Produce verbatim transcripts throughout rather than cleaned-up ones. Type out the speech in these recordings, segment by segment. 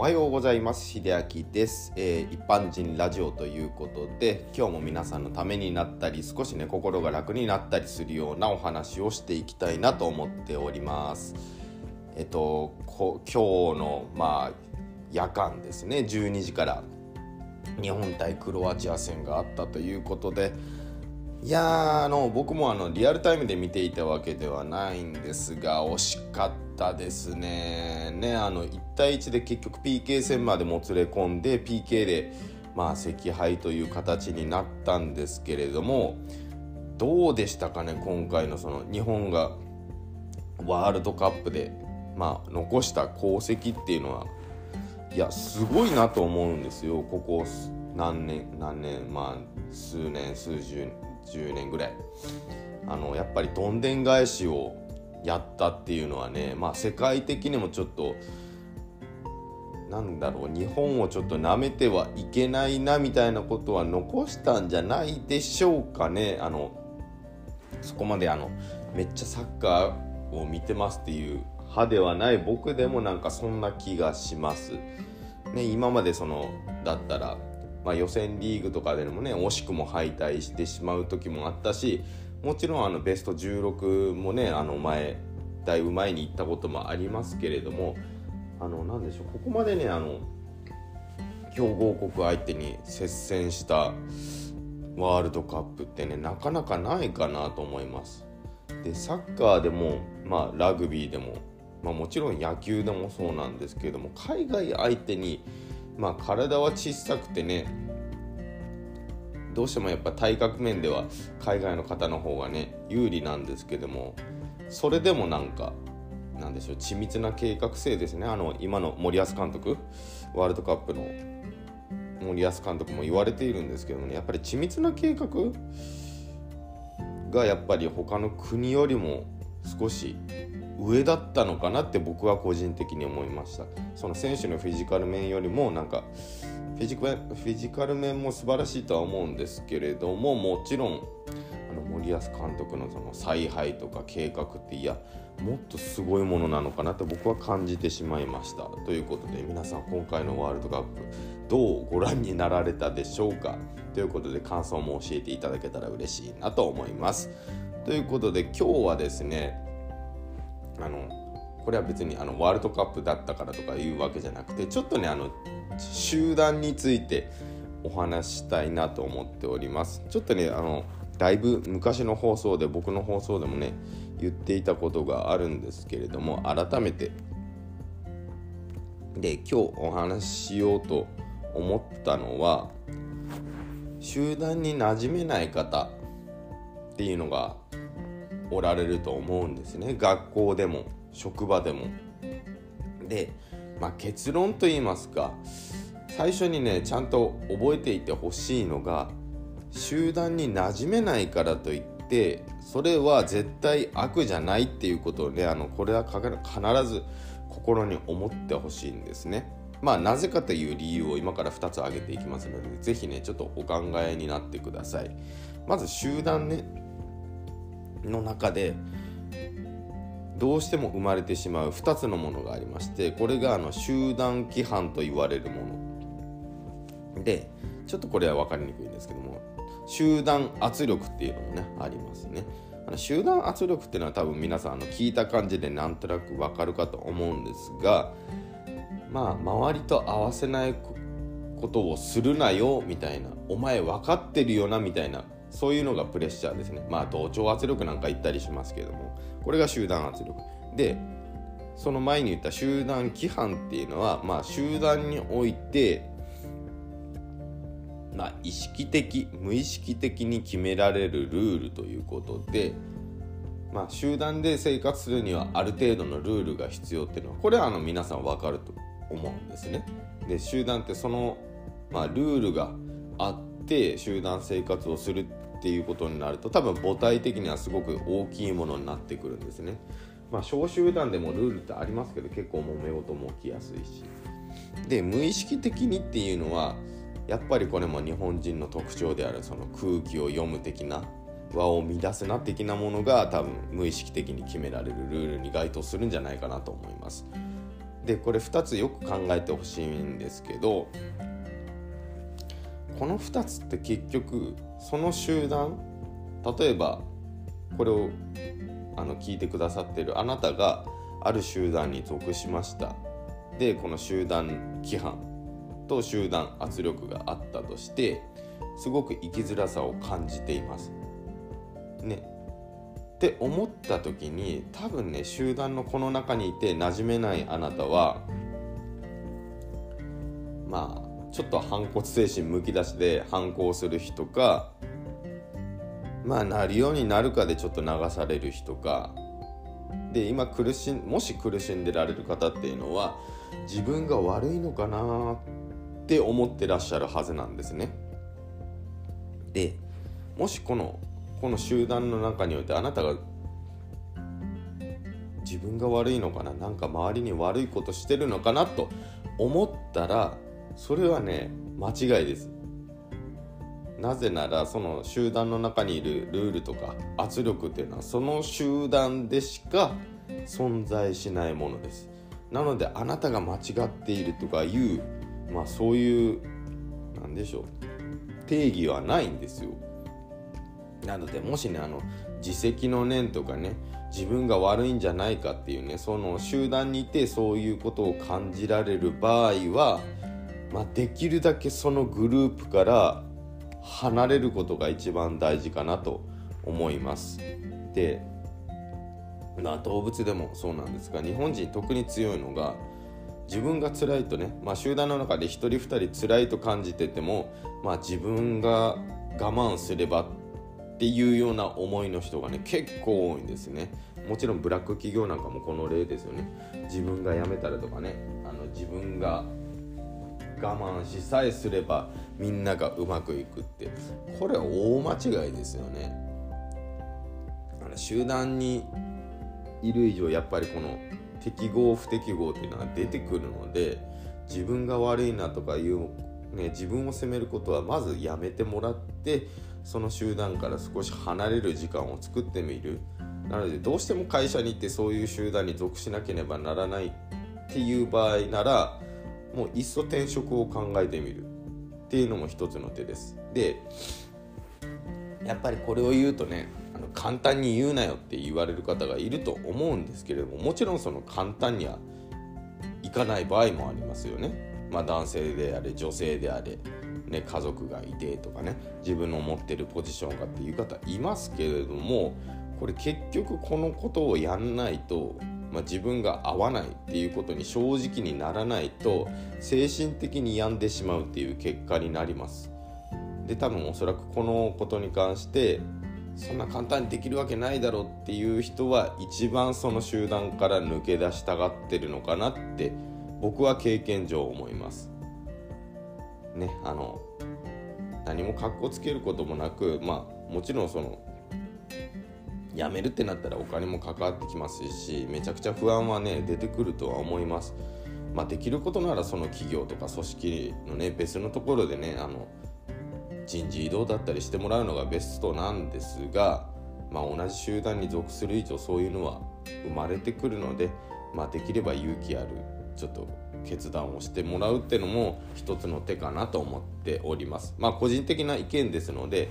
おはようございます。秀明です、えー、一般人ラジオということで、今日も皆さんのためになったり、少しね心が楽になったりするようなお話をしていきたいなと思っております。えっとこ今日のまあ夜間ですね、じゅうにじから日本対クロアチア戦があったということで、いやーあの僕もあのリアルタイムで見ていたわけではないんですが、惜しかったですね。ねあのいち対いちで結局 ピーケー 戦までもつれ込んで ピーケー でまあ惜敗という形になったんですけれども、どうでしたかね、今回のその日本がワールドカップでまあ残した功績っていうのは、いやすごいなと思うんですよ。ここ何年何年まあ数年数十年じゅうねんぐらいあのやっぱりどんでん返しをやったっていうのはね、まあ世界的にもちょっとなんだろう、日本をちょっとなめてはいけないなみたいなことは残したんじゃないでしょうかね。あのそこまであのめっちゃサッカーを見てますっていう派ではない僕でもなんかそんな気がしますね。今までそのだったらまあ、予選リーグとかでもね惜しくも敗退してしまう時もあったし、もちろんあのベストじゅうろくもねあの前だいぶ前に行ったこともありますけれども、あのなんでしょう、ここまでねあの強豪国相手に接戦したワールドカップってねなかなかないかなと思います。でサッカーでも、まあ、ラグビーでも、まあ、もちろん野球でもそうなんですけれども、海外相手にまあ、体は小さくてねどうしてもやっぱ体格面では海外の方の方がね有利なんですけども、それでもなんかなんでしょう、緻密な計画性ですね。あの今の森保監督、ワールドカップの森保監督も言われているんですけどもね、やっぱり緻密な計画がやっぱり他の国よりも少し上だったのかなって僕は個人的に思いました。その選手のフィジカル面よりもなんかフィジカル、フィジカル面も素晴らしいとは思うんですけれども、もちろんあの森保監督のその采配とか計画っていやもっとすごいものなのかなって僕は感じてしまいました。ということで皆さん今回のワールドカップどうご覧になられたでしょうか。ということで感想も教えていただけたら嬉しいなと思います。ということで今日はですね、あのこれは別にあのワールドカップだったからとかいうわけじゃなくて、ちょっとねあの集団についてお話したいなと思っております。ちょっとねあのだいぶ昔の放送で僕の放送でもね言っていたことがあるんですけれども、改めてで今日お話ししようと思ったのは、集団に馴染めない方っていうのがおられると思うんですね。学校でも職場でも。で、まあ、結論と言いますか、最初にねちゃんと覚えていてほしいのが、集団に馴染めないからといってそれは絶対悪じゃないっていうことをねあのこれは必ず心に思ってほしいんですね。まあなぜかという理由を今からふたつ挙げていきますので、ぜひねちょっとお考えになってください。まず集団ねの中でどうしても生まれてしまうふたつのものがありまして、これがあの集団規範と言われるもので、ちょっとこれは分かりにくいんですけども、集団圧力っていうのもねありますね。あの集団圧力っていうのは多分皆さんあの聞いた感じでなんとなく分かるかと思うんですが、まあ周りと合わせないことをするなよみたいな、お前分かってるよなみたいな、そういうのがプレッシャーですね。まあ同調圧力なんか言ったりしますけれども、これが集団圧力で、その前に言った集団規範っていうのは、まあ集団において、まあ意識的無意識的に決められるルールということで、まあ集団で生活するにはある程度のルールが必要っていうのは、これはあの皆さん分かると思うんですね。で集団ってその、まあ、ルールがあって集団生活をするっていうことになると、多分母体的にはすごく大きいものになってくるんですね。まあ小集団でもルールってありますけど、結構揉め事も起きやすいし、で無意識的にっていうのはやっぱりこれも日本人の特徴である、その空気を読む的な、和を乱すな的なものが多分無意識的に決められるルールに該当するんじゃないかなと思います。でこれふたつよく考えてほしいんですけど、このふたつって結局その集団、例えばこれをあの聞いてくださってるあなたがある集団に属しました。でこの集団規範と集団圧力があったとして、すごく生きづらさを感じていますねって思った時に、多分ね集団のこの中にいて馴染めないあなたは、まあちょっと反骨精神むき出しで反抗する人か、まあなるようになるかでちょっと流される人かで、今苦しんもし苦しんでられる方っていうのは、自分が悪いのかなって思ってらっしゃるはずなんですね。でもしこのこの集団の中においてあなたが自分が悪いのかな、なんか周りに悪いことしてるのかなと思ったら、それはね間違いです。なぜならその集団の中にいるルールとか圧力っていうのは、その集団でしか存在しないものです。なのであなたが間違っているとかいう、まあ、そういうなんでしょう定義はないんですよ。なのでもしねあの自責の念とかね、自分が悪いんじゃないかっていうね、その集団にいてそういうことを感じられる場合は、まあ、できるだけそのグループから離れることが一番大事かなと思います。で、まあ、動物でもそうなんですが、日本人特に強いのが、自分が辛いとね、まあ、集団の中で一人二人辛いと感じてても、まあ、自分が我慢すればっていうような思いの人がね結構多いんですね。もちろんブラック企業なんかもこの例ですよね。自分が辞めたらとかね、あの自分が我慢しさえすればみんながうまくいくって、これは大間違いですよね。だから集団にいる以上、やっぱりこの適合不適合っていうのが出てくるので、自分が悪いなとかいう、ね、自分を責めることはまずやめてもらって、その集団から少し離れる時間を作ってみる。なのでどうしても会社に行ってそういう集団に属しなければならないっていう場合なら、もういっそ転職を考えてみるっていうのも一つの手です。でやっぱりこれを言うとね、あの簡単に言うなよって言われる方がいると思うんですけれども、もちろんその簡単にはいかない場合もありますよね。まあ男性であれ女性であれ、ね、家族がいてとかね、自分の持ってるポジションがっていう方いますけれども、これ結局このことをやんないと、まあ、自分が合わないっていうことに正直にならないと、精神的に病んでしまうっていう結果になります。で多分おそらくこのことに関して、そんな簡単にできるわけないだろうっていう人は、一番その集団から抜け出したがってるのかなって僕は経験上思いますね。あの何もかっこつけることもなく、まあもちろんその辞めるってなったらお金もかかってきますし、めちゃくちゃ不安はね出てくるとは思います。まあ、できることならその企業とか組織のね別のところでね、あの人事異動だったりしてもらうのがベストなんですが、まあ、同じ集団に属する以上そういうのは生まれてくるので、まあ、できれば勇気あるちょっと決断をしてもらうってのも一つの手かなと思っております。まあ個人的な意見ですので、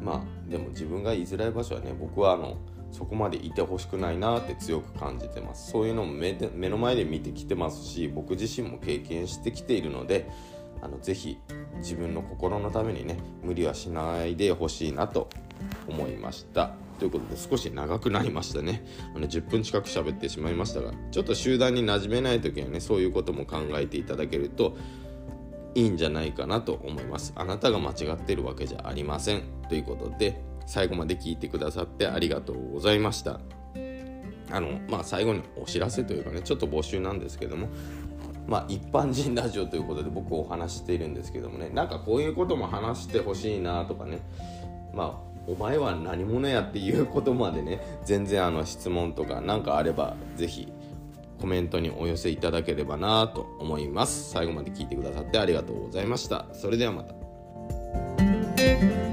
まあでも自分が居づらい場所はね、僕はあのそこまでいてほしくないなって強く感じてます。そういうのも 目で、目の前で見てきてますし、僕自身も経験してきているので、あのぜひ自分の心のためにね無理はしないでほしいなと思いました。ということで少し長くなりましたね。あのじゅっぷん近く喋ってしまいましたが、ちょっと集団に馴染めないときはね、そういうことも考えていただけるといいんじゃないかなと思います。あなたが間違っているわけじゃありませんということで、最後まで聞いてくださってありがとうございました。あのまあ最後にお知らせというかね、ちょっと募集なんですけども、まあ一般人ラジオということで僕お話しているんですけどもね、なんかこういうことも話してほしいなとかね、まあお前は何者やっていうことまでね、全然あの質問とかなんかあればぜひコメントにお寄せいただければなと思います。最後まで聞いてくださってありがとうございました。それではまた。